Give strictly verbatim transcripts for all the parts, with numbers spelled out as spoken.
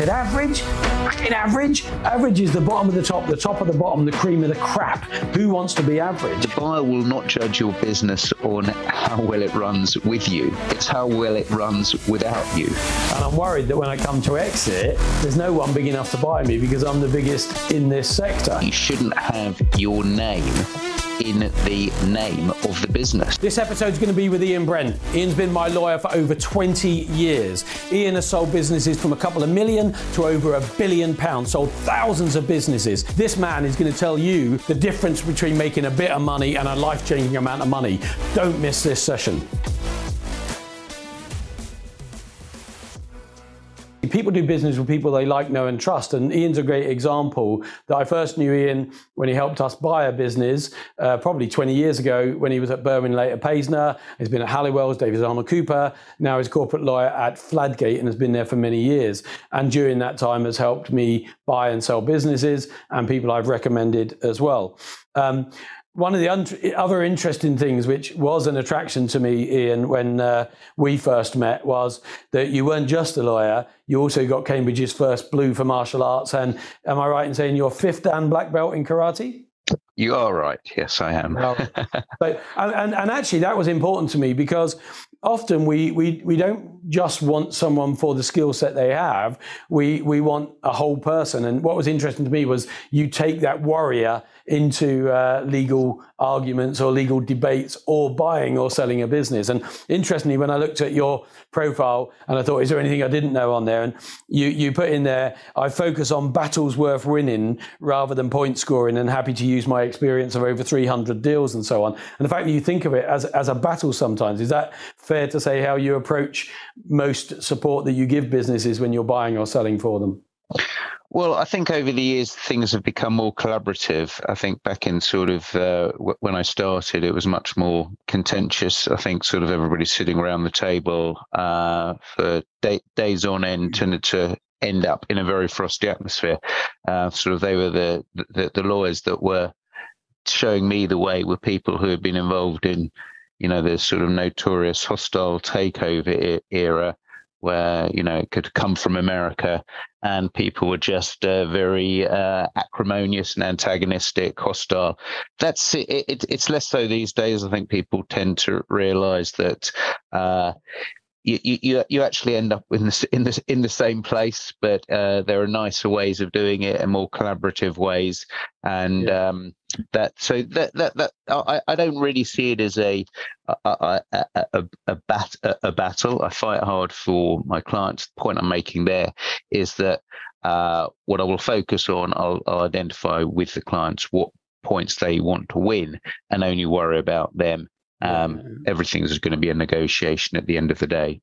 said average. In average, average is the bottom of the top, the top of the bottom, the cream of the crap. Who wants to be average? The buyer will not judge your business on how well it runs with you. It's how well it runs without you. And I'm worried that when I come to exit, there's no one big enough to buy me because I'm the biggest in this sector. You shouldn't have your name in the name of the business. This episode's going to be with Ian Brent. Ian's been my lawyer for over twenty years. Ian has sold businesses from a couple of million to over a billion pounds, sold thousands of businesses. This man is going to tell you the difference between making a bit of money and a life-changing amount of money. Don't miss this session. People do business with people they like, know, and trust. And Ian's a great example. That I first knew Ian when he helped us buy a business, uh, probably twenty years ago, when he was at Berwin Leighton Paisner. He's been at Halliwell's, Davis Arnold Cooper. Now he's corporate lawyer at Fladgate and has been there for many years. And during that time has helped me buy and sell businesses and people I've recommended as well. Um, One of the un- other interesting things, which was an attraction to me, Ian, when uh, we first met, was that you weren't just a lawyer. You also got Cambridge's first blue for martial arts. And am I right in saying you're fifth Dan black belt in karate? You are right. Yes, I am. Well, but, and, and actually, that was important to me because often we we we don't just want someone for the skill set they have. We we want a whole person. And what was interesting to me was you take that warrior into uh, legal arguments or legal debates or buying or selling a business. And interestingly, when I looked at your profile and I thought, is there anything I didn't know on there? And you you put in there, I focus on battles worth winning rather than point scoring and happy to use my experience of over three hundred deals and so on. And the fact that you think of it as, as a battle sometimes, is that fair to say how you approach most support that you give businesses when you're buying or selling for them? Well, I think over the years, things have become more collaborative. I think back in sort of uh, w- when I started, it was much more contentious. I think sort of everybody sitting around the table uh, for day- days on end tended to end up in a very frosty atmosphere. Uh, sort of they were the, the, the lawyers that were showing me the way were people who had been involved in, you know, the sort of notorious hostile takeover e- era. Where, you know, it could come from America and people were just uh, very uh, acrimonious and antagonistic, hostile. That's it, it, it's less so these days. I think people tend to realise that uh, you, you you actually end up in the in the in the same place, but uh, there are nicer ways of doing it and more collaborative ways. And yeah. um, that so that that that I, I don't really see it as a a a, a, a, bat, a a battle. I fight hard for my clients. The point I'm making there is that uh, what I will focus on, I'll, I'll identify with the clients what points they want to win, and only worry about them. Um, everything's going to be a negotiation at the end of the day.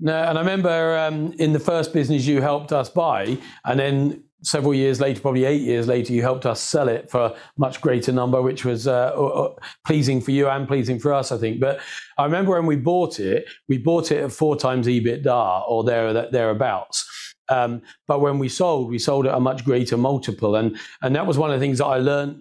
No, and I remember um, in the first business you helped us buy, and then several years later, probably eight years later, you helped us sell it for a much greater number, which was uh, uh, pleasing for you and pleasing for us, I think. But I remember when we bought it, we bought it at four times EBITDA or there thereabouts. Um, but when we sold, we sold at a much greater multiple. And, and that was one of the things that I learned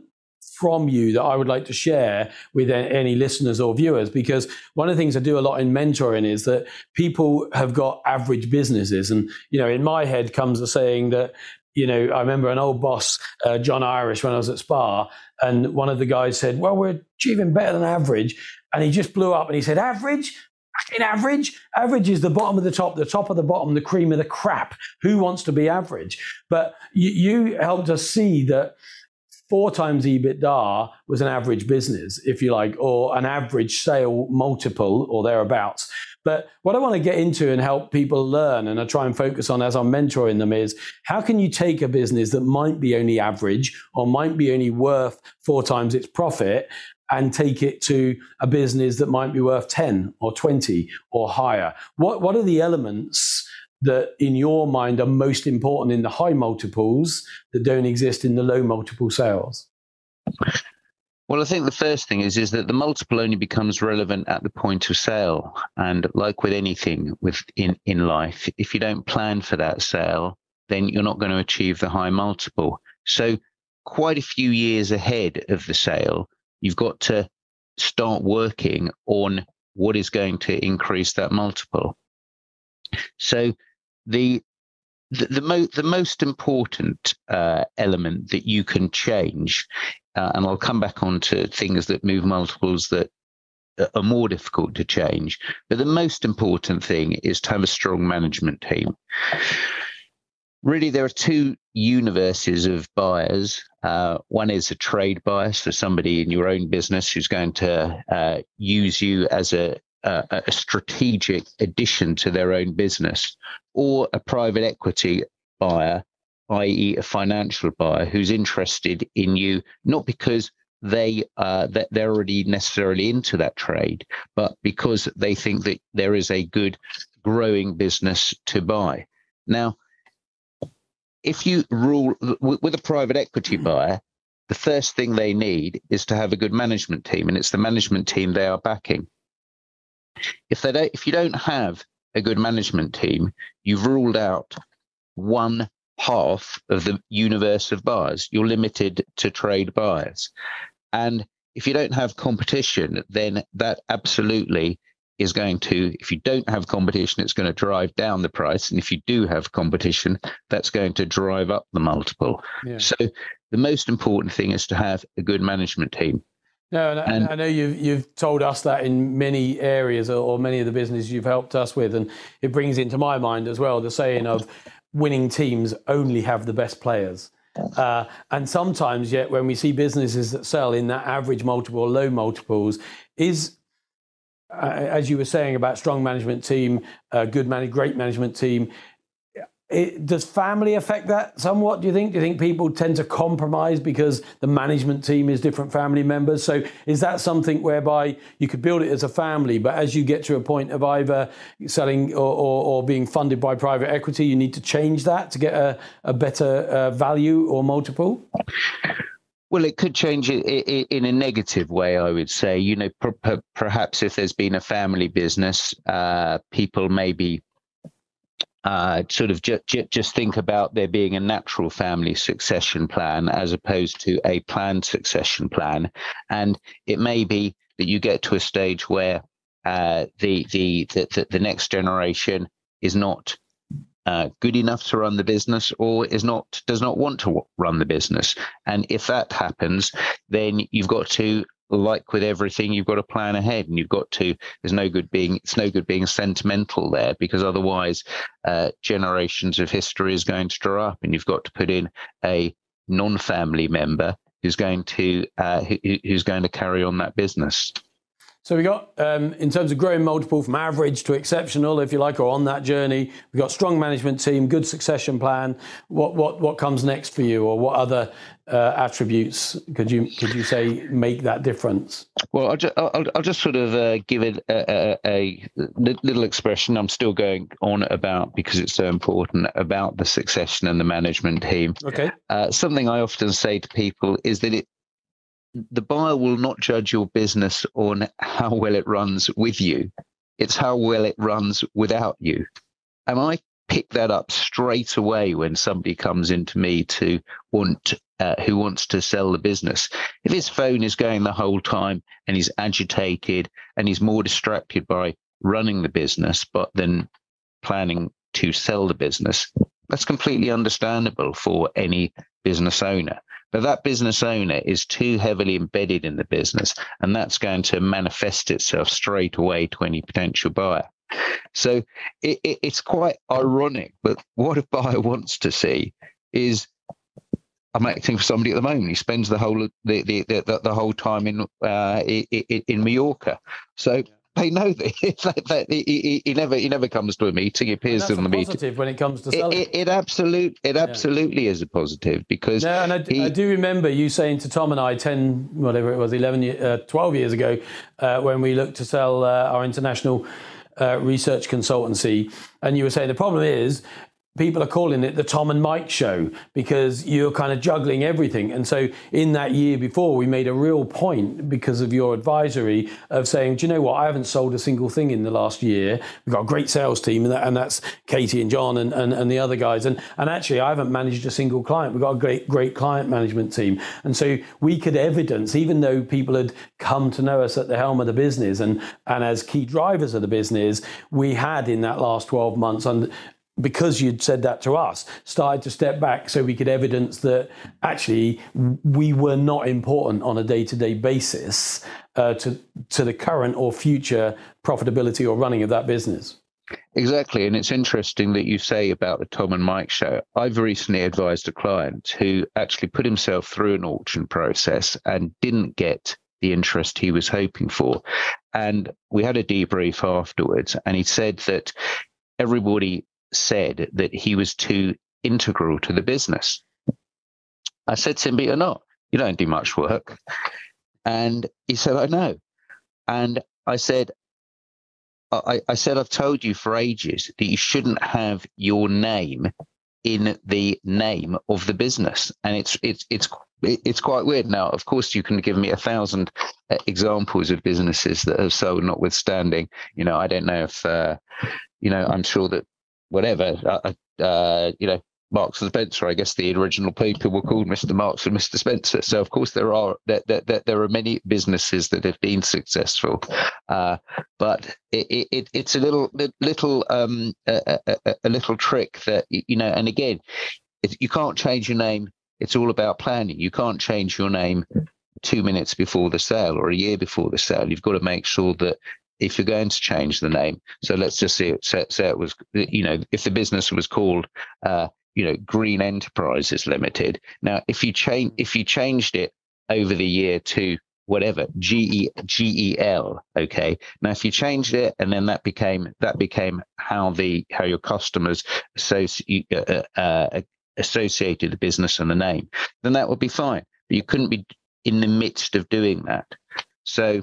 from you that I would like to share with any listeners or viewers, because one of the things I do a lot in mentoring is that people have got average businesses. And, you know, in my head comes the saying that, you know, I remember an old boss, uh, John Irish, when I was at Spar, and one of the guys said, well, we're achieving better than average. And he just blew up and he said, average? In average, average is the bottom of the top, the top of the bottom, the cream of the crap. Who wants to be average? But you, you helped us see that four times EBITDA was an average business, if you like, or an average sale multiple or thereabouts. But what I want to get into and help people learn, and I try and focus on as I'm mentoring them, is how can you take a business that might be only average or might be only worth four times its profit and take it to a business that might be worth ten or twenty or higher? What, what are the elements that in your mind are most important in the high multiples that don't exist in the low multiple sales? Well, I think the first thing is, is that the multiple only becomes relevant at the point of sale. And like with anything within, in life, if you don't plan for that sale, then you're not going to achieve the high multiple. So quite a few years ahead of the sale, you've got to start working on what is going to increase that multiple. So the the the, mo- the most important uh, element that you can change, uh, and I'll come back on to things that move multiples that are more difficult to change, but the most important thing is to have a strong management team. Really, there are two universes of buyers. Uh, one is a trade buyer, so somebody in your own business who's going to uh, use you as a, a, a strategic addition to their own business, or a private equity buyer, that is a financial buyer who's interested in you, not because they uh, that they're already necessarily into that trade, but because they think that there is a good growing business to buy. Now, if you rule with a private equity buyer, the first thing they need is to have a good management team, and it's the management team they are backing. If they don't, if you don't have a good management team, you've ruled out one half of the universe of buyers. You're limited to trade buyers. And if you don't have competition, then that absolutely is going to, if you don't have competition, it's going to drive down the price. And if you do have competition, that's going to drive up the multiple. Yeah. So the most important thing is to have a good management team. No, and, and I know you've you've told us that in many areas, or many of the businesses you've helped us with. And it brings into my mind as well the saying of winning teams only have the best players. Uh, and sometimes yet when we see businesses that sell in that average multiple or low multiples is, as you were saying about strong management team, a good man, great management team. It, does family affect that somewhat? Do you think? Do you think people tend to compromise because the management team is different family members? So is that something whereby you could build it as a family, but as you get to a point of either selling or, or, or being funded by private equity, you need to change that to get a, a better uh, value or multiple? Well, it could change it in a negative way, I would say. You know, per- perhaps if there's been a family business, uh, people maybe uh, sort of ju- ju- just think about there being a natural family succession plan as opposed to a planned succession plan. And it may be that you get to a stage where uh, the, the the the next generation is not Uh, good enough to run the business, or is not does not want to run the business. And if that happens, then you've got to, like with everything, you've got to plan ahead, and you've got to. There's no good being it's no good being sentimental there, because otherwise, uh, generations of history is going to draw up, and you've got to put in a non-family member who's going to uh, who, who's going to carry on that business. So we got, um, in terms of growing multiple from average to exceptional, if you like, or on that journey, we've got strong management team, good succession plan. What what what comes next for you, or what other uh, attributes could you could you say make that difference? Well, I'll just, I'll, I'll just sort of uh, give it a, a, a little expression. I'm still going on about, because it's so important, about the succession and the management team. Okay. Uh, something I often say to people is that it, the buyer will not judge your business on how well it runs with you. It's how well it runs without you. And I pick that up straight away when somebody comes into me to want, uh, who wants to sell the business. If his phone is going the whole time and he's agitated and he's more distracted by running the business, but than planning to sell the business, that's completely understandable for any business owner. But that business owner is too heavily embedded in the business, and that's going to manifest itself straight away to any potential buyer. So it, it, it's quite ironic, but what a buyer wants to see is, I'm acting for somebody at the moment. He spends the whole the the the, the whole time in uh, in, in Mallorca. So they know that, that, that he, he never he never comes to a meeting. He appears in the meeting. That's a positive when it comes to selling. It, it, it absolutely it yeah. absolutely is a positive, because no, and I, he, I do remember you saying to Tom and I ten whatever it was eleven uh, twelve years ago uh, when we looked to sell uh, our international uh, research consultancy, and you were saying the problem is, people are calling it the Tom and Mike show, because you're kind of juggling everything. And so in that year before, we made a real point, because of your advisory, of saying, do you know what? I haven't sold a single thing in the last year. We've got a great sales team, and, that, and that's Katie and John and, and, and the other guys. And, and actually, I haven't managed a single client. We've got a great, great client management team. And so we could evidence, even though people had come to know us at the helm of the business and, and as key drivers of the business, we had in that last twelve months, and because you'd said that to us, started to step back so we could evidence that actually we were not important on a day-to-day basis uh, to, to the current or future profitability or running of that business. Exactly. And it's interesting that you say about the Tom and Mike show. I've recently advised a client who actually put himself through an auction process and didn't get the interest he was hoping for. And we had a debrief afterwards, and he said that everybody said that he was too integral to the business. I said to him, but you're not. You don't do much work. And he said, I know. And I said, I, I said, I've told you for ages that you shouldn't have your name in the name of the business. And it's it's it's it's quite weird. Now, of course, you can give me a thousand examples of businesses that have sold, notwithstanding, you know, I don't know if, uh, you know, I'm sure that whatever, uh, uh, you know, Marks and Spencer, I guess the original people were called Mister Marks and Mister Spencer. So, of course, there are that there, there, there are many businesses that have been successful, uh, but it, it, it's a little little um, a, a, a little trick that, you know. And again, it, you can't change your name. It's all about planning. You can't change your name two minutes before the sale or a year before the sale. You've got to make sure that if you're going to change the name, so let's just say it, say, say it was, you know, if the business was called, Uh, you know, Green Enterprises Limited. Now, if you change, if you changed it over the year to whatever, G E G E L, okay. Now, if you changed it and then that became that became how the how your customers associate uh, uh, associated the business and the name, then that would be fine. But you couldn't be in the midst of doing that. So,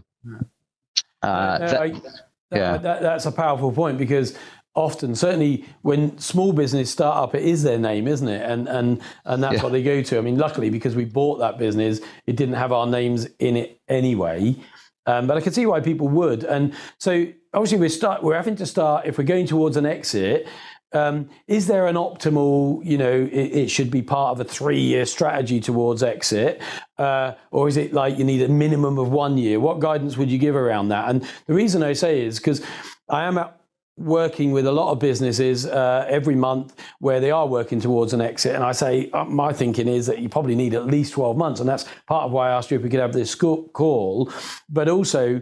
uh, that, I, that, yeah, that, that's a powerful point, because often, certainly when small business start up, it is their name, isn't it? And and and that's yeah. what they go to. I mean, luckily, because we bought that business, it didn't have our names in it anyway. Um, but I can see why people would. And so obviously we're start we're having to start, if we're going towards an exit, um, is there an optimal, you know, it, it should be part of a three-year strategy towards exit? Uh, or is it like you need a minimum of one year? What guidance would you give around that? And the reason I say is because I am at working with a lot of businesses uh, every month where they are working towards an exit, and I say uh, my thinking is that you probably need at least twelve months, and that's part of why I asked you if we could have this call. But also,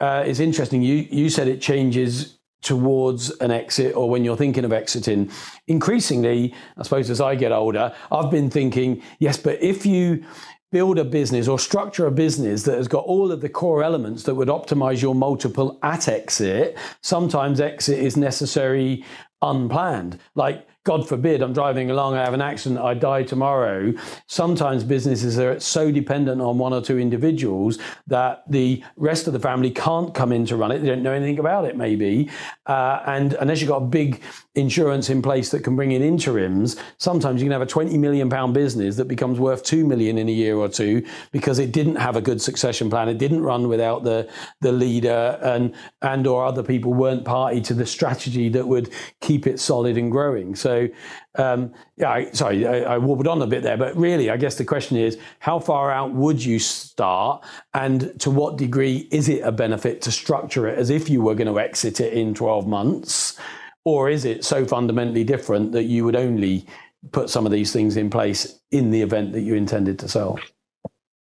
uh, it's interesting. You you said it changes towards an exit, or when you're thinking of exiting. Increasingly, I suppose as I get older, I've been thinking, yes, but if you build a business or structure a business that has got all of the core elements that would optimize your multiple at exit, sometimes exit is necessary unplanned. Like, God forbid, I'm driving along, I have an accident, I die tomorrow. Sometimes businesses are so dependent on one or two individuals that the rest of the family can't come in to run it. They don't know anything about it, maybe. Uh, and unless you've got a big insurance in place that can bring in interims, sometimes you can have a twenty million pound business that becomes worth two million pounds in a year or two because it didn't have a good succession plan. It didn't run without the, the leader, and, and or other people weren't party to the strategy that would keep it solid and growing. So So, um, yeah, I, sorry, I, I wobbled on a bit there, but really, I guess the question is, how far out would you start, and to what degree is it a benefit to structure it as if you were going to exit it in twelve months? Or is it so fundamentally different that you would only put some of these things in place in the event that you intended to sell?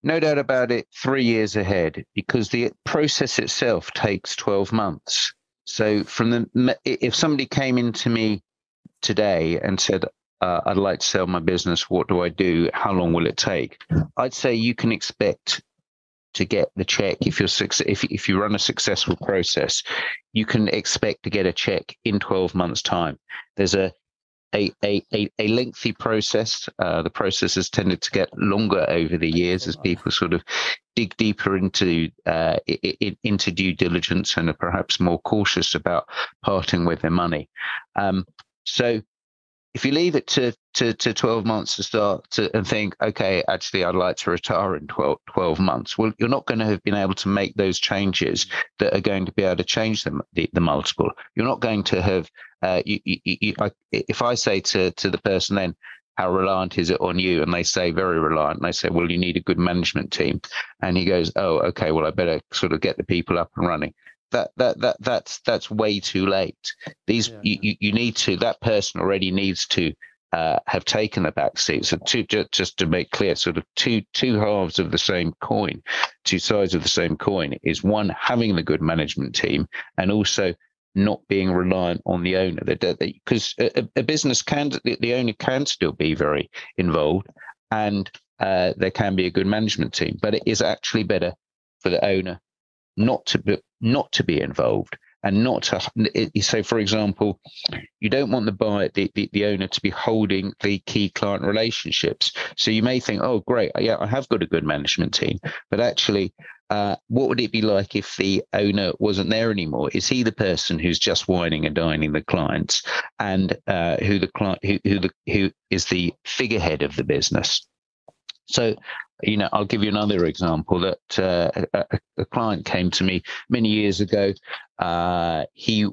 No doubt about it, three years ahead, because the process itself takes twelve months. So from the, if somebody came into me today and said, uh, I'd like to sell my business, what do I do, how long will it take? I'd say you can expect to get the check. If you're if, if you run a successful process, you can expect to get a check in twelve months time. There's a a a, a, a lengthy process. Uh, the process has tended to get longer over the years as people sort of dig deeper into uh, it, it, into due diligence and are perhaps more cautious about parting with their money. Um, So if you leave it to, to, to twelve months to start to, and think, okay, actually, I'd like to retire in twelve months. Well, you're not going to have been able to make those changes that are going to be able to change them, the, the multiple. You're not going to have, uh, you, you, you, I, if I say to, to the person then, how reliant is it on you? And they say, very reliant. And they say, well, you need a good management team. And he goes, oh, okay, well, I better sort of get the people up and running. that that that that's that's way too late. These yeah. you, you need to that person already needs to uh, have taken the back seat. So to, just just to make clear, sort of two two halves of the same coin, two sides of the same coin is one having the good management team and also not being reliant on the owner. Because a, a business can the owner can still be very involved, and uh, there can be a good management team, but it is actually better for the owner not to be, not to be involved and not to. It, so, for example, you don't want the buyer, the, the, the owner, to be holding the key client relationships. So you may think, oh, great, yeah, I have got a good management team, but actually, uh, what would it be like if the owner wasn't there anymore? Is he the person who's just whining and dining the clients, and uh, who the client, who who the, who is the figurehead of the business? So, you know, I'll give you another example that uh, a, a client came to me many years ago. Uh, he,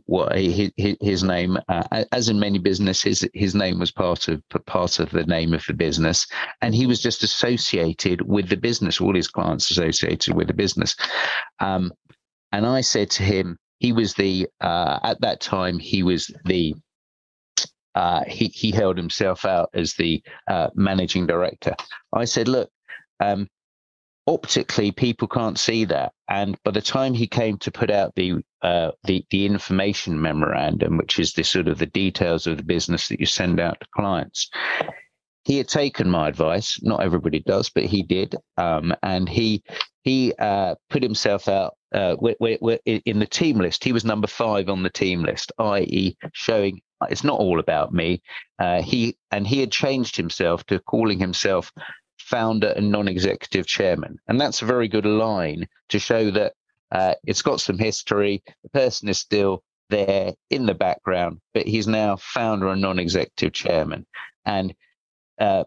his, his name, uh, as in many businesses, his name was part of part of the name of the business, and he was just associated with the business. All his clients associated with the business. Um, and I said to him, he was the uh, at that time he was the. Uh, he, he held himself out as the uh, managing director. I said, look, um, optically, people can't see that. And by the time he came to put out the, uh, the the information memorandum, which is the sort of the details of the business that you send out to clients, he had taken my advice. Not everybody does, but he did. Um, and he he uh, put himself out. Uh, we're, we're in the team list, he was number five on the team list, that is showing it's not all about me. Uh, he and he had changed himself to calling himself founder and non-executive chairman. And that's a very good line to show that uh, it's got some history. The person is still there in the background, but he's now founder and non-executive chairman. And uh,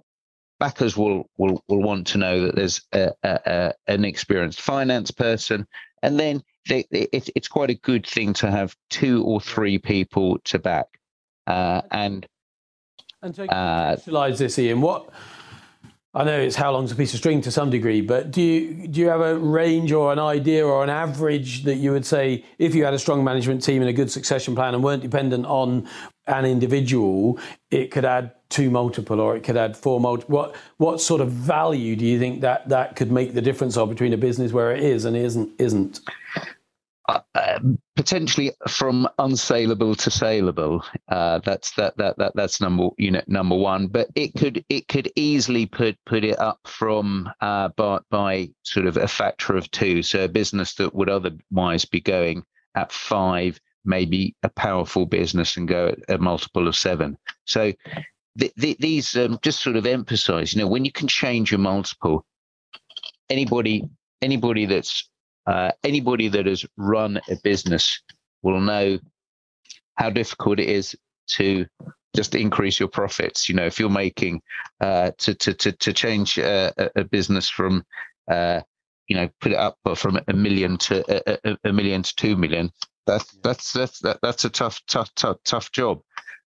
backers will, will will want to know that there's a, a, a, an experienced finance person. And then they, it, it's quite a good thing to have two or three people to back. Uh, and and to contextualise uh, this, Ian, what I know it's how long's a piece of string to some degree, but do you do you have a range or an idea or an average that you would say if you had a strong management team and a good succession plan and weren't dependent on an individual, it could add two multiple or it could add four multiple? What what sort of value do you think that that could make the difference of between a business where it is and isn't isn't? Uh, potentially from unsaleable to saleable. Uh, that's that that that that's number you know number one. But it could it could easily put put it up from uh, by by sort of a factor of two. So a business that would otherwise be going at five, maybe a powerful business and go at a multiple of seven. So th- th- these um, just sort of emphasise. You know, when you can change your multiple, anybody anybody that's Uh, anybody that has run a business will know how difficult it is to just increase your profits. You know, if you're making uh, to to to to change uh, a business from uh, you know put it up from a million to a, a million to two million, that's that's that's that, that's a tough tough tough tough job.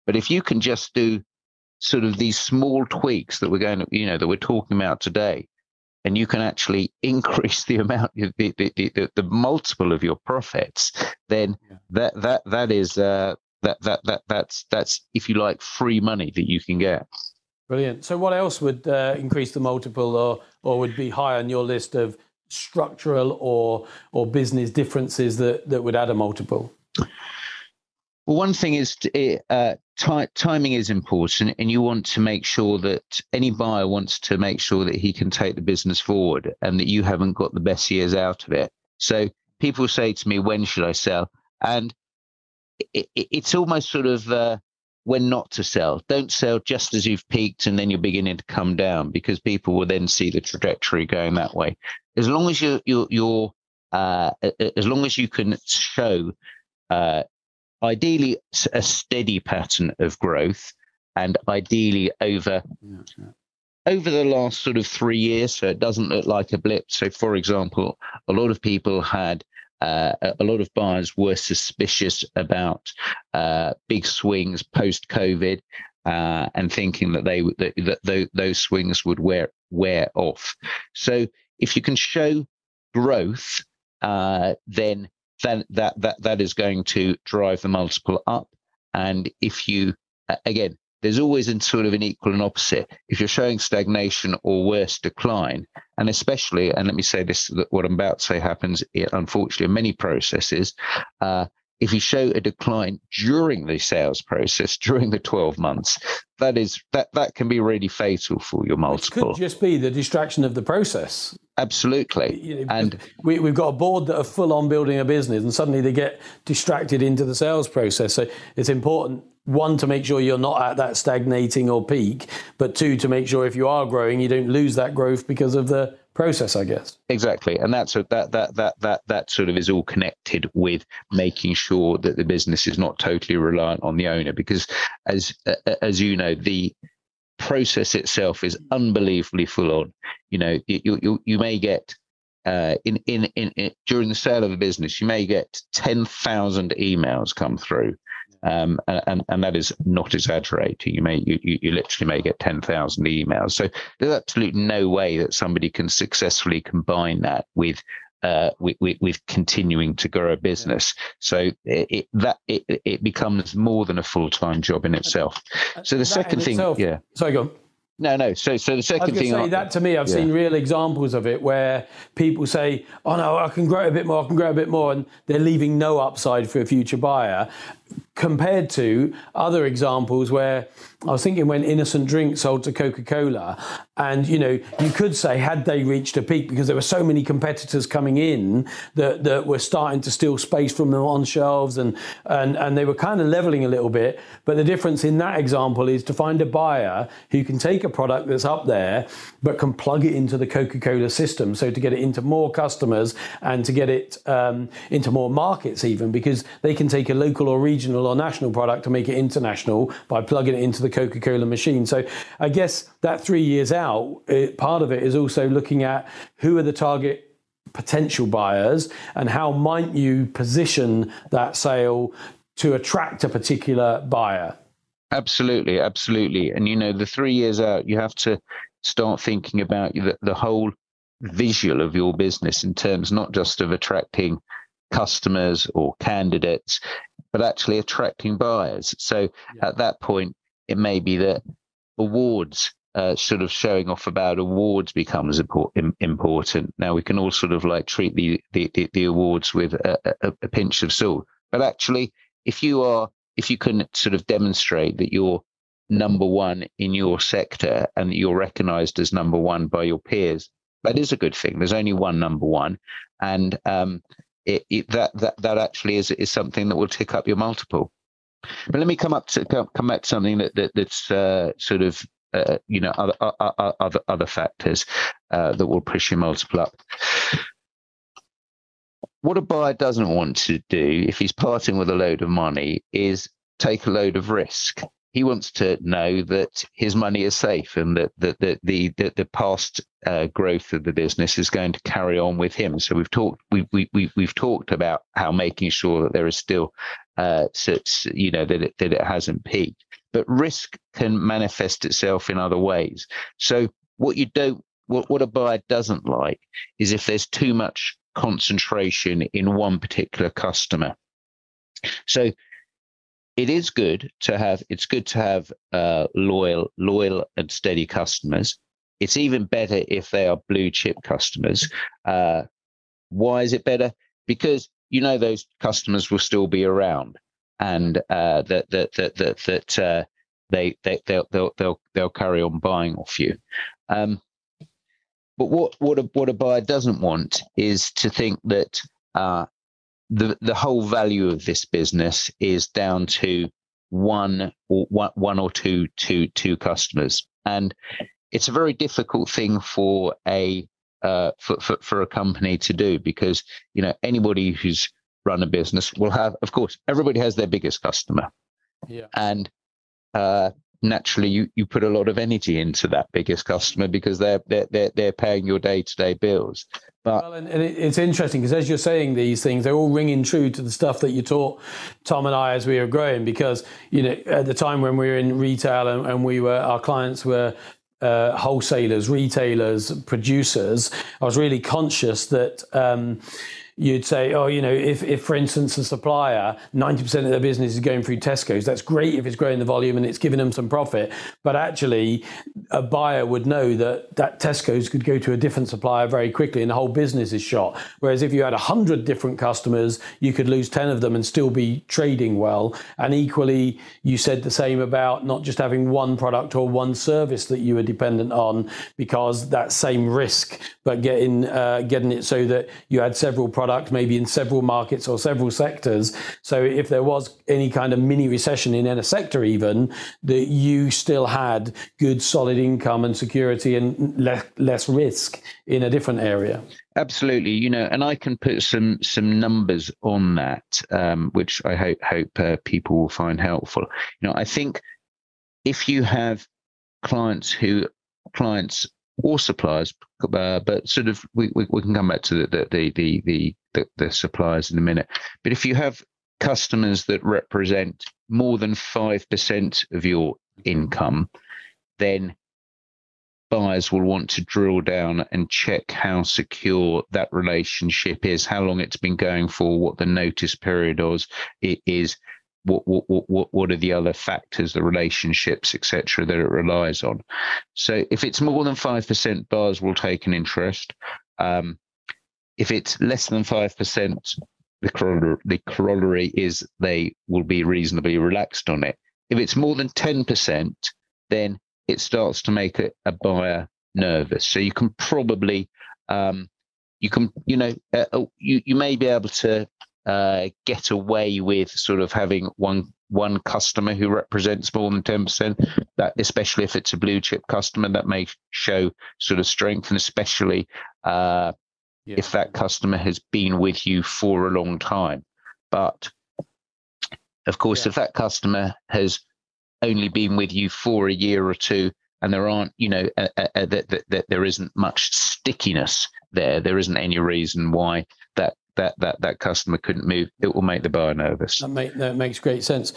But if you can just do sort of these small tweaks that we're going to, you know, that we're talking about today, and you can actually increase the amount, the the, the, the multiple of your profits, then yeah. that that that is uh, that that that that's that's if you like free money that you can get. Brilliant. So what else would uh, increase the multiple, or or would be high on your list of structural or or business differences that that would add a multiple? Well, one thing is uh, t- timing is important, and you want to make sure that any buyer wants to make sure that he can take the business forward and that you haven't got the best years out of it. So people say to me, when should I sell? And it, it, it's almost sort of uh, when not to sell. Don't sell just as you've peaked and then you're beginning to come down, because people will then see the trajectory going that way. As long as you're, you're, you're uh, as long as you can show uh, ideally a steady pattern of growth, and ideally over over the last sort of three years, so it doesn't look like a blip. So, for example, a lot of people had, uh, a lot of buyers were suspicious about uh, big swings post-COVID uh, and thinking that they that, that those swings would wear wear off. So if you can show growth, uh, then that that that that is going to drive the multiple up. And if you, again, there's always in sort of an equal and opposite. If you're showing stagnation or worse decline, and especially, and let me say this, what I'm about to say happens, unfortunately, in many processes, uh, if you show a decline during the sales process, during the twelve months, that is that that can be really fatal for your multiple. It could just be the distraction of the process. Absolutely. You know, and we, we've got a board that are full on building a business, and suddenly they get distracted into the sales process. So it's important, one, to make sure you're not at that stagnating or peak, but two, to make sure if you are growing, you don't lose that growth because of the process, I guess. Exactly. And that's a, that that that that that sort of is all connected with making sure that the business is not totally reliant on the owner, because as as you know, the process itself is unbelievably full on. You know, you you, you may get uh in in, in in during the sale of a business, you may get ten thousand emails come through. Um, and, and that is not exaggerating. You may you, you literally may get ten thousand emails. So there's absolutely no way that somebody can successfully combine that with uh, with, with, with continuing to grow a business. So it, it, that it, it becomes more than a full-time job in itself. So the that second thing, itself, yeah. Sorry, go on. No, no. So, so the second I was thing, say that to me, I've yeah. seen real examples of it where people say, "Oh no, I can grow a bit more. I can grow a bit more," and they're leaving no upside for a future buyer. Compared to other examples where I was thinking when Innocent Drinks sold to Coca-Cola, and you know, you could say had they reached a peak because there were so many competitors coming in that, that were starting to steal space from them on shelves, and, and, and they were kind of leveling a little bit. But the difference in that example is to find a buyer who can take a product that's up there but can plug it into the Coca-Cola system, so to get it into more customers and to get it um, into more markets even, because they can take a local or regional or national product to make it international by plugging it into the Coca-Cola machine. So I guess that three years out, it, part of it is also looking at who are the target potential buyers and how might you position that sale to attract a particular buyer. Absolutely, absolutely. And, you know, the three years out, you have to start thinking about the, the whole visual of your business in terms not just of attracting customers or candidates, but actually attracting buyers. So yeah. at that point, it may be that awards, uh, sort of showing off about awards becomes important. Now, we can all sort of like treat the the, the, the awards with a, a, a pinch of salt. But actually, if you are, if you can sort of demonstrate that you're number one in your sector and you're recognized as number one by your peers, that is a good thing. There's only one number one. And, um, It, it, that that that actually is is something that will tick up your multiple. But let me come up to come, come back to something that, that that's uh, sort of uh, you know other uh, other other factors uh, that will push your multiple up. What a buyer doesn't want to do if he's parting with a load of money is take a load of risk. He wants to know that his money is safe and that the the the, the past uh, growth of the business is going to carry on with him. So we've talked we we we've, we've talked about how making sure that there is still uh such, you know, that it, that it hasn't peaked. But risk can manifest itself in other ways. So what you don't what what a buyer doesn't like is if there's too much concentration in one particular customer. So It is good to have. It's good to have uh, loyal, loyal and steady customers. It's even better if they are blue chip customers. Uh, why is it better? Because you know those customers will still be around, and uh, that that that that, that uh, they they they'll, they'll they'll they'll carry on buying off you. Um, but what what a what a buyer doesn't want is to think that. Uh, The, the whole value of this business is down to one or one, one or two, two, two customers, and it's a very difficult thing for a uh, for, for for a company to do, because you know anybody who's run a business will have, of course, everybody has their biggest customer, yeah, and uh, naturally you you put a lot of energy into that biggest customer because they're they're they're, they're paying your day to day bills. But well, and, and it's interesting because as you're saying these things, they're all ringing true to the stuff that you taught Tom and I as we were growing. Because you know, at the time when we were in retail and, and we were, our clients were uh, wholesalers, retailers, producers. I was really conscious that um, you'd say, oh, you know, if, if for instance, a supplier, ninety percent of their business is going through Tesco's, that's great if it's growing the volume and it's giving them some profit. But actually, a buyer would know that, that Tesco's could go to a different supplier very quickly and the whole business is shot. Whereas if you had one hundred different customers, you could lose ten of them and still be trading well. And equally, you said the same about not just having one product or one service that you were dependent on, because that same risk, but getting uh, getting it so that you had several products maybe in several markets or several sectors. So if there was any kind of mini recession in any sector even, that you still had good solid income and security and le- less risk in a different area. Absolutely, you know, and I can put some some numbers on that, um, which I hope hope uh, people will find helpful. You know, I think if you have clients who clients or suppliers, uh, but sort of we, we we can come back to the the the the the, the suppliers in a minute. But if you have customers that represent more than five percent of your income, then buyers will want to drill down and check how secure that relationship is, how long it's been going for, what the notice period is, it is what what what what are the other factors, the relationships, et cetera, that it relies on. So if it's more than five percent, buyers will take an interest. Um, if it's less than five percent, the corollary, the corollary is they will be reasonably relaxed on it. If it's more than ten percent, then it starts to make a, a buyer nervous. So you can probably, um, you can, you know, uh, you you may be able to uh, get away with sort of having one one customer who represents more than ten percent. That, especially if it's a blue chip customer, that may show sort of strength, and especially uh, yeah. if that customer has been with you for a long time. But of course, yeah. if that customer has only been with you for a year or two, and there aren't, you know, uh, uh, uh, that, that, that there isn't much stickiness there. There isn't any reason why that that that that customer couldn't move. It will make the buyer nervous. That, make, that makes great sense.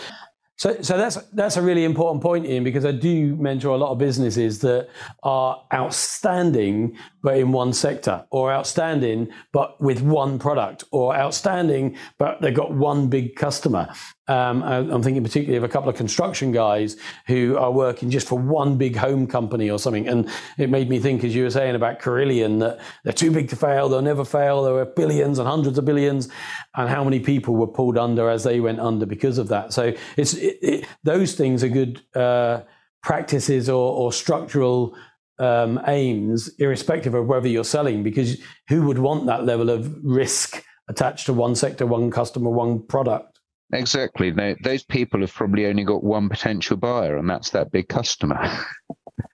So, so that's that's a really important point, Ian, because I do mentor a lot of businesses that are outstanding, but in one sector, or outstanding, but with one product, or outstanding, but they've got one big customer. Um, I'm thinking particularly of a couple of construction guys who are working just for one big home company or something. And it made me think, as you were saying about Carillion, that they're too big to fail, they'll never fail, there were billions and hundreds of billions, and how many people were pulled under as they went under because of that. So it's it, it, those things are good uh, practices or, or structural um, aims, irrespective of whether you're selling, because who would want that level of risk attached to one sector, one customer, one product? Exactly. No, those people have probably only got one potential buyer, and that's that big customer.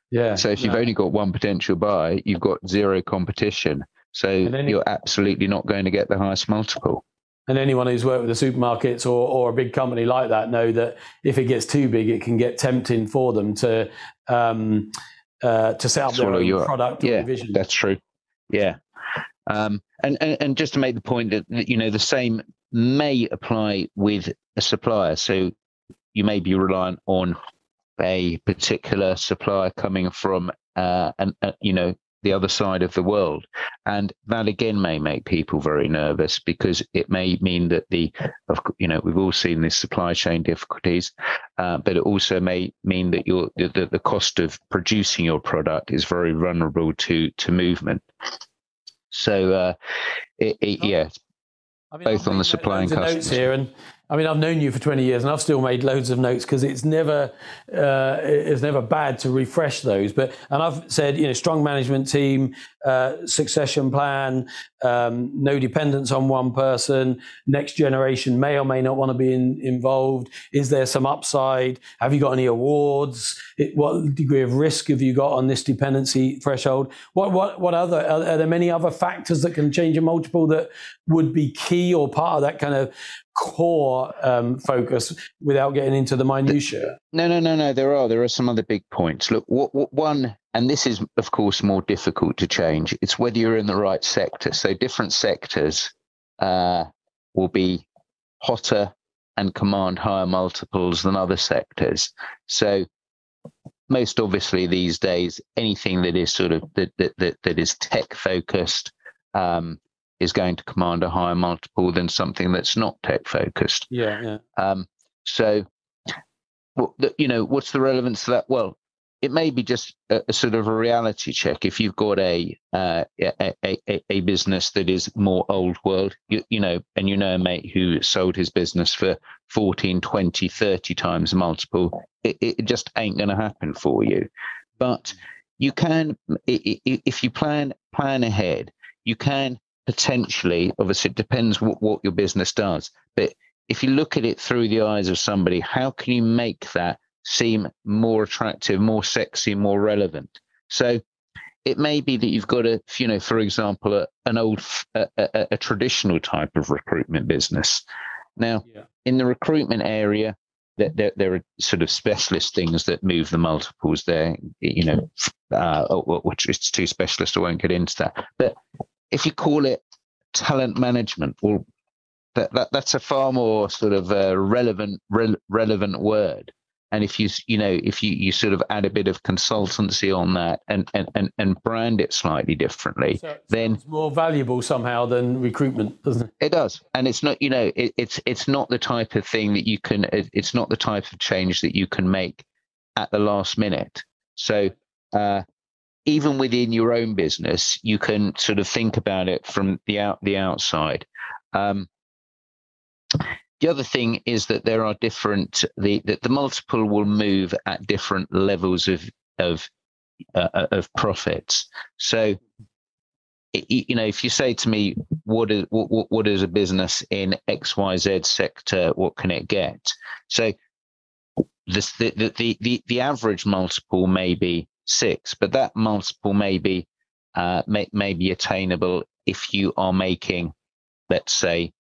Yeah. So if you've no. only got one potential buyer, you've got zero competition. So any- you're absolutely not going to get the highest multiple. And anyone who's worked with the supermarkets or, or a big company like that know that if it gets too big, it can get tempting for them to um, uh, to set up their own your, product. Yeah, or division. That's true. Yeah. Um, and, and and just to make the point that, you know, the same may apply with a supplier. So you may be reliant on a particular supplier coming from uh, an, uh, you know, the other side of the world, and that again may make people very nervous, because it may mean that the, you know, we've all seen this supply chain difficulties, uh, but it also may mean that your the, the cost of producing your product is very vulnerable to to movement. So uh, it, it, yeah. I mean, both I've on the supply and customers here, and I mean, I've known you for twenty years, and I've still made loads of notes, because it's never uh, it's never bad to refresh those. But and I've said, you know, strong management team, uh, succession plan, um, no dependence on one person. Next generation may or may not want to be in, involved. Is there some upside? Have you got any awards? It, what degree of risk have you got on this dependency threshold? What what what other are, are there many other factors that can change a multiple that would be key or part of that kind of core um, focus, without getting into the minutiae? No, no, no, no. There are there are some other big points. Look, what, what one, and this is of course more difficult to change. It's whether you're in the right sector. So different sectors uh, will be hotter and command higher multiples than other sectors. So most obviously these days, anything that is sort of that that that, that is tech focused. Um, is going to command a higher multiple than something that's not tech focused. Yeah. yeah. Um, so, well, the, you know, what's the relevance of that? Well, it may be just a, a sort of a reality check. If you've got a, uh, a, a, a business that is more old world, you, you know, and you know a mate who sold his business for fourteen, twenty, thirty times multiple, it, it just ain't going to happen for you. But you can, if you plan plan ahead, you can potentially, obviously it depends what, what your business does, but if you look at it through the eyes of somebody, how can you make that seem more attractive, more sexy, more relevant? So it may be that you've got a, you know, for example, a, an old, a, a, a traditional type of recruitment business. Now, yeah. in the recruitment area, that there, there, there are sort of specialist things that move the multiples there, you know, uh, which it's too specialist, I won't get into that. But if you call it talent management, well, that, that that's a far more sort of uh, relevant re- relevant word. And if you, you know, if you, you sort of add a bit of consultancy on that and and, and, and brand it slightly differently, so it then it's more valuable somehow than recruitment, doesn't it? It does. And it's not, you know, it, it's it's not the type of thing that you can, it, it's not the type of change that you can make at the last minute. So uh, even within your own business, you can sort of think about it from the out the outside. Um, The other thing is that there are different, the that the multiple will move at different levels of of uh, of profits. So, you know, if you say to me, what is what what is a business in X Y Z sector? What can it get? So, this the the the, the, the average multiple may be six, but that multiple may be uh, may may be attainable if you are making, let's say,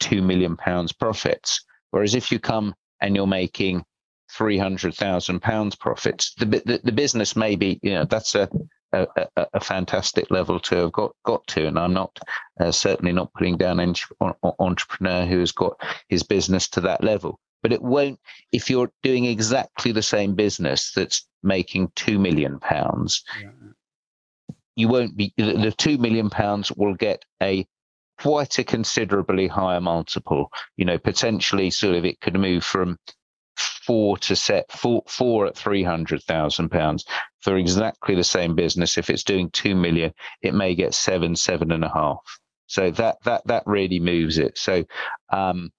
two million pounds profits. Whereas if you come and you're making three hundred thousand pounds profits, the, the the business may be, you know, that's a, a, a fantastic level to have got, got to. And I'm not, uh, certainly not putting down an entrepreneur who has got his business to that level. But it won't, if you're doing exactly the same business that's making two million pounds, yeah. you won't be, the, the two million pounds will get a quite a considerably higher multiple, you know, potentially sort of it could move from four to set four, four at three hundred thousand pounds for exactly the same business. If it's doing two million, it may get seven, seven and a half. So that, that, that really moves it. So, um,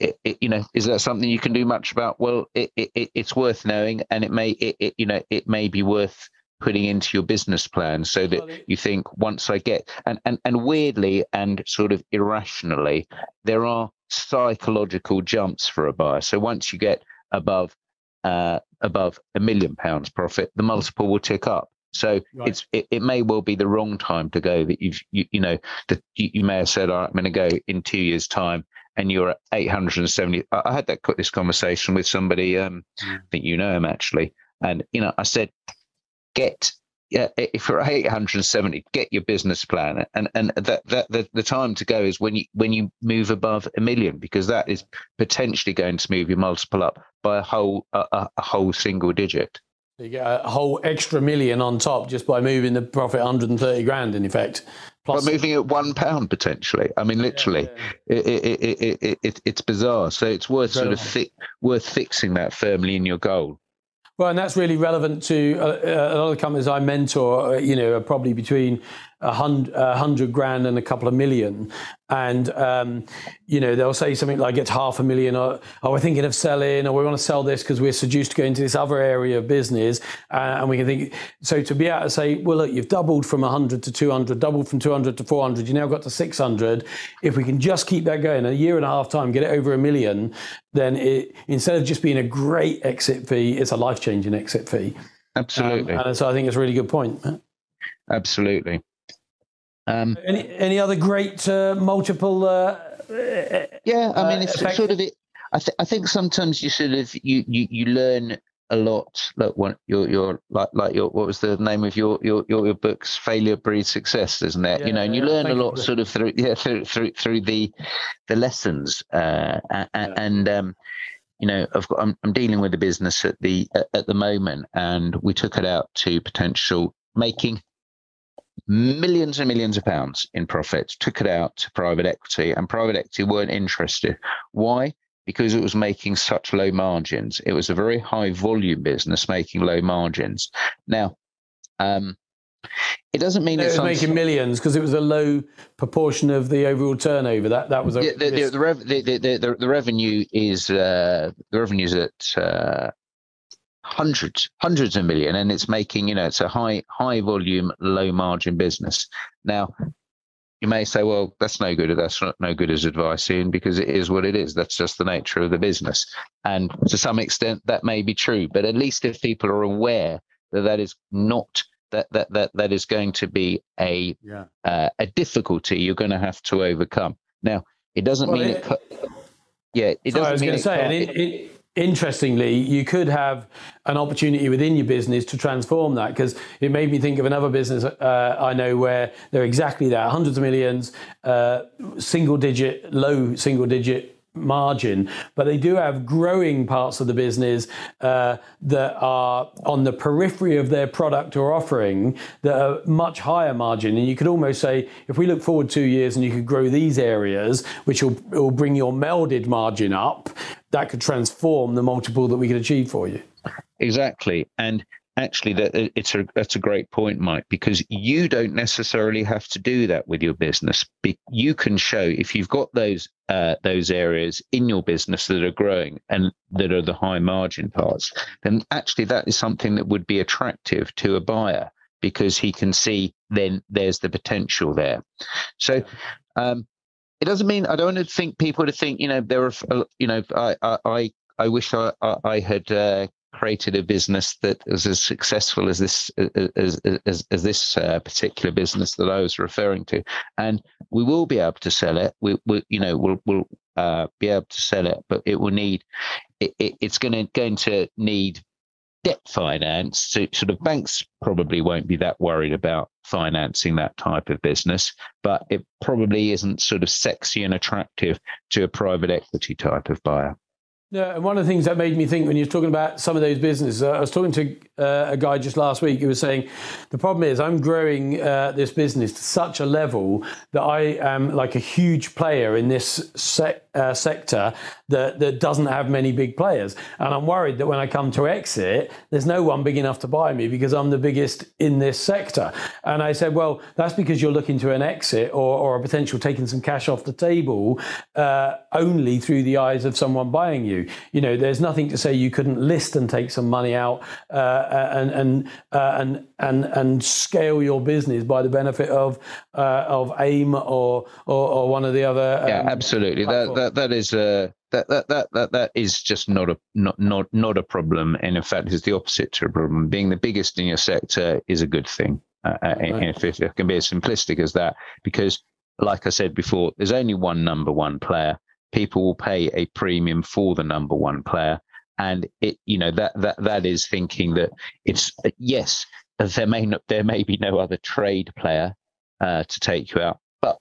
it, it, you know, is that something you can do much about? Well, it, it, it's worth knowing, and it may, it, it, you know, it may be worth putting into your business plan so that you think, once I get, and, and, and weirdly and sort of irrationally, there are psychological jumps for a buyer. So once you get above uh, above a million pounds profit, the multiple will tick up. So right. it's it, it may well be the wrong time to go, that you've, you, you know, that you, you may have said, all right, I'm going to go in two years' time, and you're at eight hundred seventy. I, I had that this conversation with somebody, um, I think you know him actually. And, you know, I said, get uh, if you're eight hundred seventy, get your business plan, and and that, that the, the time to go is when you when you move above a million, because that is potentially going to move your multiple up by a whole a, a whole single digit. You get a whole extra million on top just by moving the profit one hundred thirty grand in effect. Plus, by moving it one pound potentially. I mean, literally, yeah, yeah. It, it, it, it, it, it it's bizarre. So it's worth it's sort of fi- worth fixing that firmly in your goal. Well, and that's really relevant to uh, a lot of companies I mentor, you know, are probably between a hundred, a hundred grand and a couple of million. And, um, you know, they'll say something like, it's half a million, or oh, we're thinking of selling, or we want to sell this because we're seduced to go into this other area of business. Uh, and we can think, so to be able to say, well, look, you've doubled from one hundred to two hundred, doubled from two hundred to four hundred, you now got to six hundred. If we can just keep that going, in a year and a half time, get it over a million, then it, instead of just being a great exit fee, it's a life-changing exit fee. Absolutely. Um, and so I think it's a really good point. Absolutely. Um, any any other great uh, multiple? Uh, yeah, I mean, it's uh, sort of it. I think I think sometimes you sort of you you, you learn a lot. Like what your your like like your what was the name of your your your, your books? Failure breeds success, isn't it? Yeah, you know, and you yeah, learn a lot sort of through yeah through through, through the the lessons. Uh, and, yeah. and um, you know, I've got, I'm I'm dealing with a business at the at, at the moment, and we took it out to potential making millions and millions of pounds in profits, took it out to private equity, and private equity weren't interested. Why? Because it was making such low margins. It was a very high volume business making low margins. Now, um, it doesn't mean no, it's it was making unfair. Millions because it was a low proportion of the overall turnover. That that was a the the, the, rev, the, the, the, the revenue is uh, the revenue's at uh, hundreds hundreds of million, and it's making, you know, it's a high high volume, low margin business. Now, you may say, well, that's no good. That's not no good as advice, Ian, because it is what it is. That's just the nature of the business, and to some extent that may be true. But at least if people are aware that that is not. That, that that that is going to be a yeah. uh, a difficulty you're going to have to overcome. Now, it doesn't well, mean it. it yeah, it doesn't. I was going to say, and it, it, interestingly, you could have an opportunity within your business to transform that, because it made me think of another business uh, I know where they're exactly that, hundreds of millions, uh, single digit, low single digit margin, but they do have growing parts of the business uh, that are on the periphery of their product or offering that are much higher margin. And you could almost say, if we look forward two years and you could grow these areas, which will, will bring your melded margin up, that could transform the multiple that we could achieve for you. Exactly. And actually, that it's a that's a great point, Mike, because you don't necessarily have to do that with your business. You can show, if you've got those uh, those areas in your business that are growing and that are the high margin parts, then actually that is something that would be attractive to a buyer, because he can see then there's the potential there. So um, it doesn't mean I don't want to think people to think, you know, there are, you know, I I I wish I I had. Uh, created a business that was as successful as this as as, as this uh, particular business that I was referring to, and we will be able to sell it. We, we you know, we'll we'll uh, be able to sell it, but it will need it, it, it's going to going to need debt finance. So sort of banks probably won't be that worried about financing that type of business, but it probably isn't sort of sexy and attractive to a private equity type of buyer. No, and one of the things that made me think when you're talking about some of those businesses, I was talking to uh, a guy just last week who was saying, the problem is I'm growing uh, this business to such a level that I am like a huge player in this se- uh, sector that, that doesn't have many big players. And I'm worried that when I come to exit, there's no one big enough to buy me because I'm the biggest in this sector. And I said, well, that's because you're looking to an exit or, or a potential taking some cash off the table uh, only through the eyes of someone buying you. You know, there's nothing to say you couldn't list and take some money out uh, and and uh, and and and scale your business by the benefit of uh, of AIM or, or or one of the other. Um, yeah, absolutely. That, that that is a that, that that that that is just not a not not not a problem, and in fact, it's the opposite to a problem. Being the biggest in your sector is a good thing, uh, right. If it can be as simplistic as that. Because, like I said before, there's only one number one player. People will pay a premium for the number one player, and it, you know, that that that is thinking that it's yes, there may not, there may be no other trade player uh, to take you out, but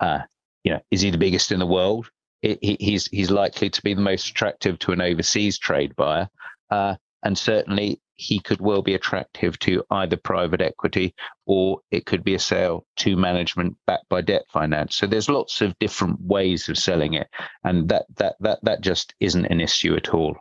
uh, you know, is he the biggest in the world? It, he, he's he's likely to be the most attractive to an overseas trade buyer, uh, and certainly he could well be attractive to either private equity, or it could be a sale to management backed by debt finance. So there's lots of different ways of selling it, and that that that that just isn't an issue at all.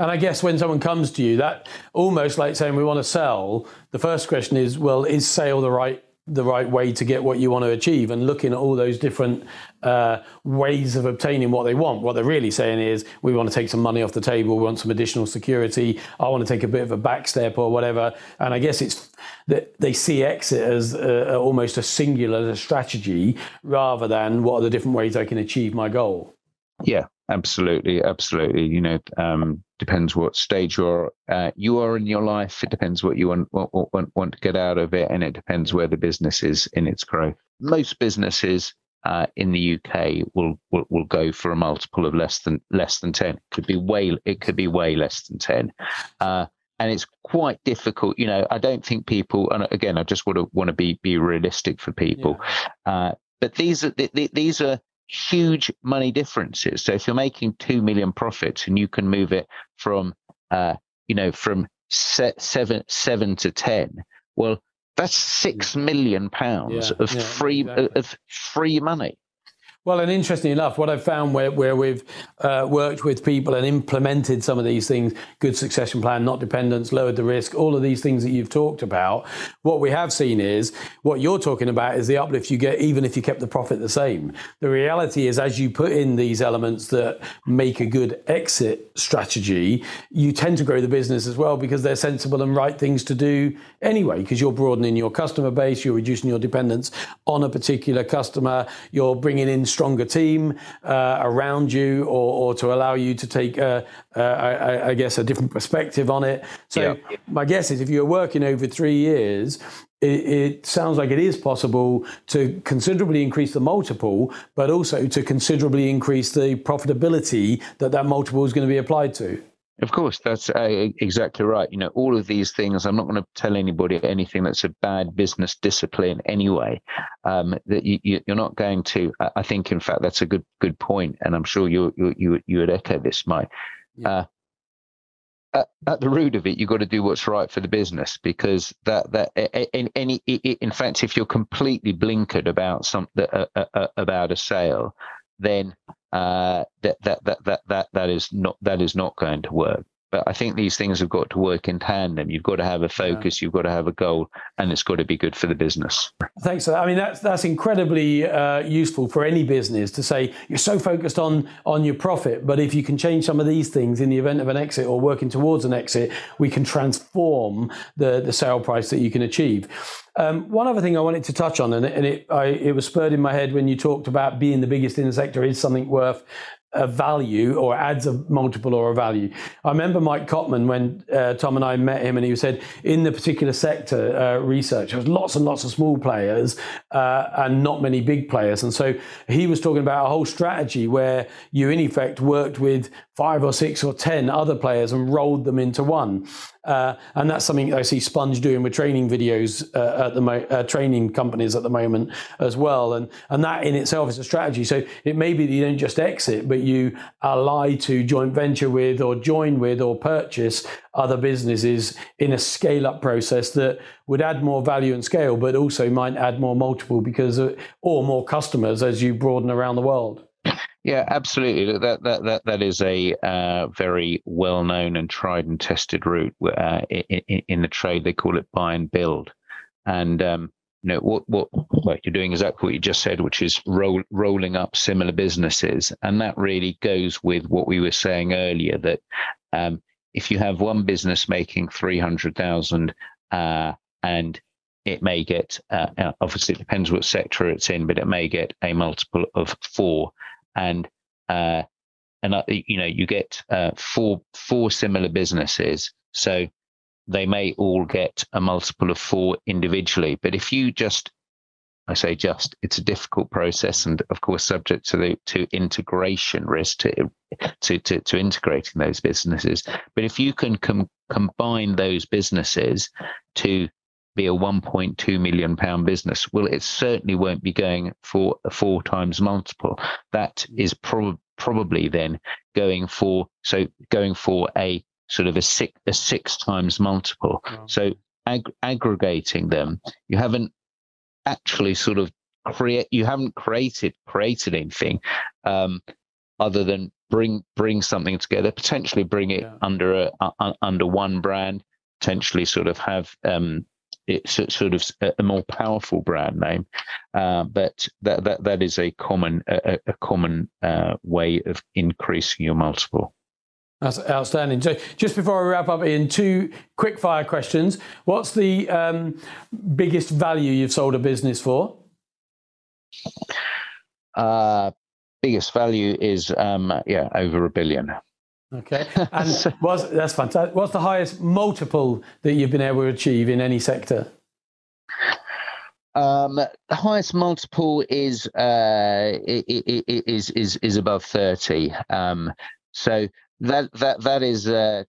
And I guess when someone comes to you, that almost like saying we want to sell, the first question is, well, is sale the right the right way to get what you want to achieve? And looking at all those different uh, ways of obtaining what they want, what they're really saying is, we want to take some money off the table, we want some additional security, I want to take a bit of a back step or whatever. And I guess it's that they see exit as uh, almost a singular strategy rather than what are the different ways I can achieve my goal. Yeah, absolutely, absolutely. You know, um, depends what stage you're uh, you are in your life. It depends what you want want, want want to get out of it, and it depends where the business is in its growth. Most businesses uh, in the U K will, will will go for a multiple of less than less than ten. It could be way it could be way less than ten, uh, and it's quite difficult. You know, I don't think people. And again, I just want to want to be be realistic for people. Yeah. Uh, but these are the, the, these are. huge money differences. So if you're making two million profits and you can move it from uh you know from se- seven seven to ten, well, That's six million pounds yeah, of yeah, free exactly. of free money. Well, and interestingly enough, what I've found where, where we've uh, worked with people and implemented some of these things, good succession plan, not dependence, lowered the risk, all of these things that you've talked about, what we have seen is, what you're talking about is the uplift you get even if you kept the profit the same. The reality is, as you put in these elements that make a good exit strategy, you tend to grow the business as well, because they're sensible and right things to do anyway, because you're broadening your customer base, you're reducing your dependence on a particular customer, you're bringing in stronger team uh, around you, or, or to allow you to take, uh, uh, I, I guess, a different perspective on it. So yeah. my guess is, if you're working over three years, it, it sounds like it is possible to considerably increase the multiple, but also to considerably increase the profitability that that multiple is going to be applied to. Of course, that's uh, exactly right. You know, all of these things, I'm not going to tell anybody anything that's a bad business discipline anyway. Um, that you, you, you're not going to. I think, in fact, that's a good good point, and I'm sure you you you, you would echo this, Mike. Yeah. Uh, at, at the root of it, you've got to do what's right for the business, because that that in any in fact, if you're completely blinkered about some uh, uh, about a sale, then uh that, that that that that that is not that is not going to work. But I think these things have got to work in tandem. You've got to have a focus, yeah. you've got to have a goal, and it's got to be good for the business. Thanks for that. I mean, that's that's incredibly uh useful for any business to say, you're so focused on on your profit, but if you can change some of these things in the event of an exit or working towards an exit, we can transform the the sale price that you can achieve. Um, one other thing I wanted to touch on, and, and it, I, it was spurred in my head when you talked about being the biggest in the sector, is something worth a value or adds a multiple or a value. I remember Mike Cotman, when uh, Tom and I met him, and he said, in the particular sector uh, research, there was lots and lots of small players uh, and not many big players. And so he was talking about a whole strategy where you in effect worked with five or six or ten other players and rolled them into one. Uh, and that's something that I see Sponge doing with training videos uh, at the mo- uh, training companies at the moment as well. And and that in itself is a strategy. So it may be that you don't just exit, but you ally to joint venture with, or join with, or purchase other businesses in a scale-up process that would add more value and scale, but also might add more multiple because of, or more customers as you broaden around the world. Yeah, absolutely. That that that that is a uh, very well-known and tried and tested route uh, in, in, in the trade. They call it buy and build, and um, you know what what well, you're doing exactly what you just said, which is roll, rolling up similar businesses, and that really goes with what we were saying earlier, that um, if you have one business making three hundred thousand uh, and it may get uh, obviously it depends what sector it's in, but it may get a multiple of four. And uh, and uh, you know you get uh, four four similar businesses, so they may all get a multiple of four individually. But if you just, I say just, it's a difficult process, and of course subject to the to integration risk to to to, to integrating those businesses. But if you can com- combine those businesses to be a one point two million pound business, well, it certainly won't be going for a four times multiple. That is prob- probably then going for so going for a sort of a six a six times multiple. Wow. So ag- aggregating them, you haven't actually sort of create you haven't created created anything um, other than bring bring something together. Potentially bring it yeah. under a, a under one brand. Potentially sort of have. Um, It's sort of a more powerful brand name, uh, but that that that is a common a, a common uh, way of increasing your multiple. That's outstanding. So, just before we wrap up, Ian, two quick fire questions. What's the um, biggest value you've sold a business for? Uh, biggest value is um, yeah over a billion. Okay, and what's, that's fantastic. What's the highest multiple that you've been able to achieve in any sector? Um, the highest multiple is uh, is is is above thirty. Um, so that that that is. Uh,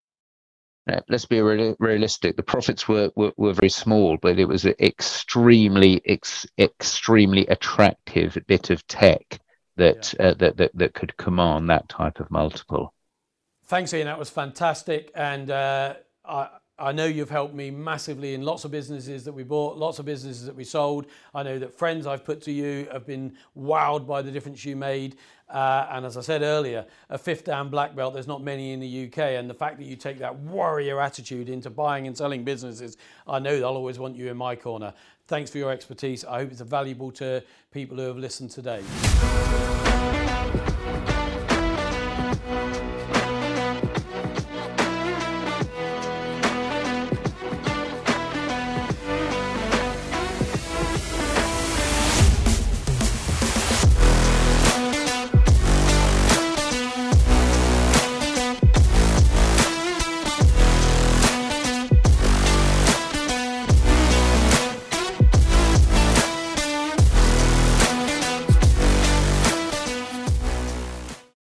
let's be re- realistic. The profits were, were were very small, but it was an extremely ex, extremely attractive bit of tech that yeah. uh, that that that could command that type of multiple. Thanks, Ian. That was fantastic. And uh, I, I know you've helped me massively in lots of businesses that we bought, lots of businesses that we sold. I know that friends I've put to you have been wowed by the difference you made. Uh, and as I said earlier, a fifth dan black belt, there's not many in the U K. And the fact that you take that warrior attitude into buying and selling businesses, I know they'll always want you in my corner. Thanks for your expertise. I hope it's valuable to people who have listened today.